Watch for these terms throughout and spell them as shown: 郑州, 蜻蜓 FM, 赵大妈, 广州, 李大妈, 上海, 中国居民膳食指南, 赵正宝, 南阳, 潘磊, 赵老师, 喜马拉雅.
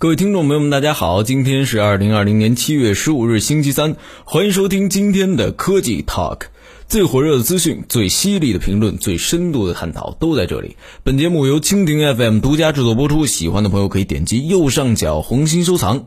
各位听众朋友们，大家好，今天是2020年7月15日星期三，欢迎收听今天的科技 Talk， 最火热的资讯，最犀利的评论，最深度的探讨都在这里。本节目由蜻蜓 FM 独家制作播出，喜欢的朋友可以点击右上角红心收藏。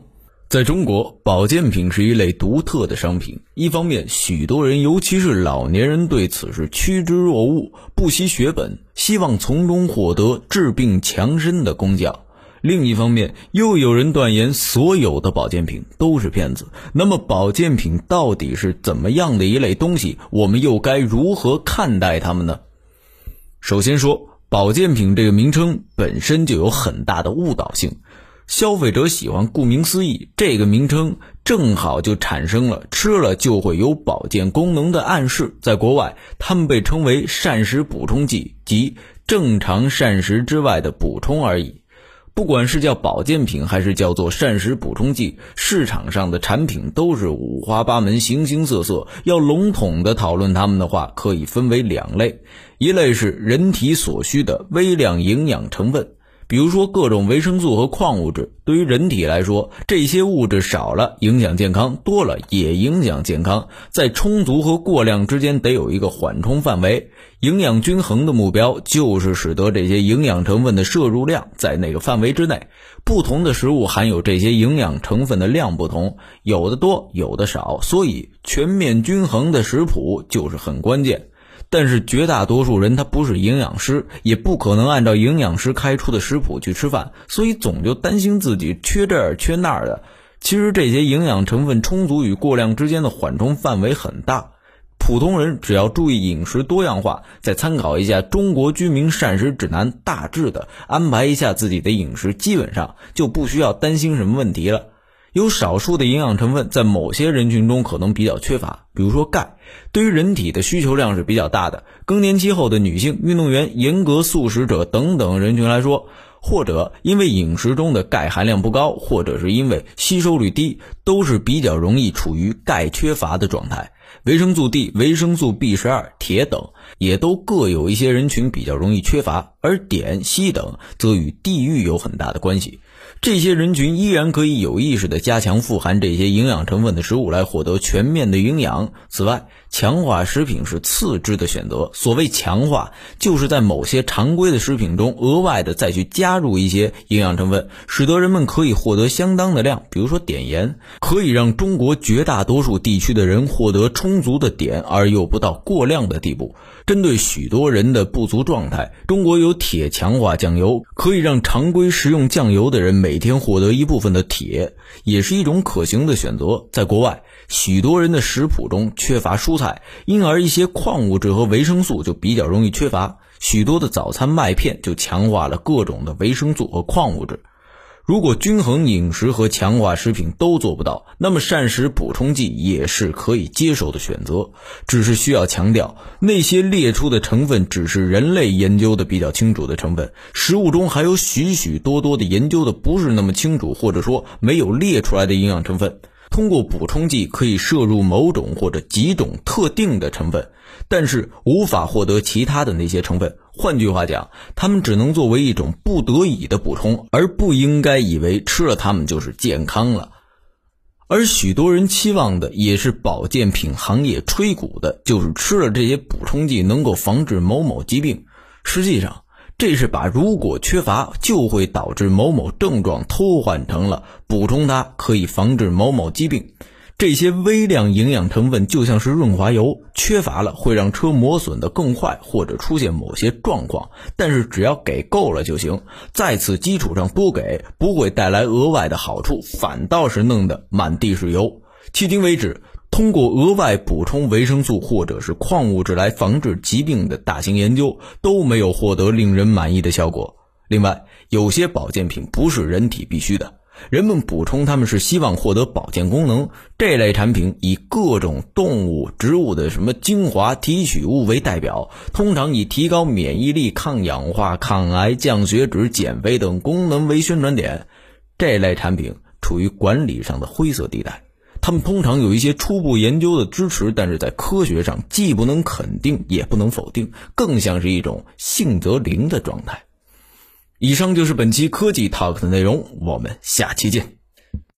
在中国，保健品是一类独特的商品。一方面，许多人尤其是老年人对此是趋之若鹜，不惜血本，希望从中获得治病强身的功效。另一方面，又有人断言所有的保健品都是骗子。那么保健品到底是怎么样的一类东西？我们又该如何看待它们呢？首先说，保健品这个名称本身就有很大的误导性。消费者喜欢，顾名思义，这个名称正好就产生了吃了就会有保健功能的暗示。在国外，它们被称为膳食补充剂，即正常膳食之外的补充而已。不管是叫保健品还是叫做膳食补充剂，市场上的产品都是五花八门，形形色色。要笼统的讨论它们的话，可以分为两类。一类是人体所需的微量营养成分，比如说各种维生素和矿物质。对于人体来说，这些物质少了影响健康，多了也影响健康，在充足和过量之间得有一个缓冲范围。营养均衡的目标就是使得这些营养成分的摄入量在那个范围之内。不同的食物含有这些营养成分的量不同，有的多，有的少，所以全面均衡的食谱就是很关键。但是绝大多数人他不是营养师，也不可能按照营养师开出的食谱去吃饭，所以总就担心自己缺这儿缺那儿的。其实这些营养成分充足与过量之间的缓冲范围很大，普通人只要注意饮食多样化，再参考一下中国居民膳食指南，大致的安排一下自己的饮食，基本上就不需要担心什么问题了。有少数的营养成分在某些人群中可能比较缺乏，比如说钙，对于人体的需求量是比较大的。更年期后的女性、运动员、严格素食者等等人群来说，或者因为饮食中的钙含量不高，或者是因为吸收率低，都是比较容易处于钙缺乏的状态。维生素 D、维生素 B12、铁等也都各有一些人群比较容易缺乏，而碘、硒等则与地域有很大的关系。这些人群依然可以有意识地加强富含这些营养成分的食物，来获得全面的营养。此外，强化食品是次之的选择。所谓强化，就是在某些常规的食品中额外的再去加入一些营养成分，使得人们可以获得相当的量。比如说碘盐，可以让中国绝大多数地区的人获得充足的碘，而又不到过量的地步。针对许多人的不足状态，中国有铁强化酱油，可以让常规食用酱油的人每天获得一部分的铁，也是一种可行的选择。在国外，许多人的食谱中缺乏蔬菜，因而一些矿物质和维生素就比较容易缺乏，许多的早餐麦片就强化了各种的维生素和矿物质。如果均衡饮食和强化食品都做不到，那么膳食补充剂也是可以接受的选择。只是需要强调，那些列出的成分只是人类研究的比较清楚的成分，食物中还有许许多多的研究的不是那么清楚，或者说没有列出来的营养成分。通过补充剂可以摄入某种或者几种特定的成分，但是无法获得其他的那些成分。换句话讲，它们只能作为一种不得已的补充，而不应该以为吃了它们就是健康了。而许多人期望的，也是保健品行业吹鼓的，就是吃了这些补充剂能够防治某某疾病。实际上，这是把如果缺乏就会导致某某症状偷换成了补充它可以防治某某疾病。这些微量营养成分就像是润滑油，缺乏了会让车磨损得更快，或者出现某些状况，但是只要给够了就行，在此基础上多给，不会带来额外的好处，反倒是弄得满地是油。迄今为止，通过额外补充维生素或者是矿物质来防治疾病的大型研究都没有获得令人满意的效果。另外，有些保健品不是人体必需的，人们补充它们是希望获得保健功能。这类产品以各种动物、植物的什么精华提取物为代表，通常以提高免疫力、抗氧化、抗癌、降血脂、减肥等功能为宣传点。这类产品处于管理上的灰色地带，他们通常有一些初步研究的支持，但是在科学上既不能肯定也不能否定，更像是一种性则灵的状态。以上就是本期科技 Talk 的内容，我们下期见。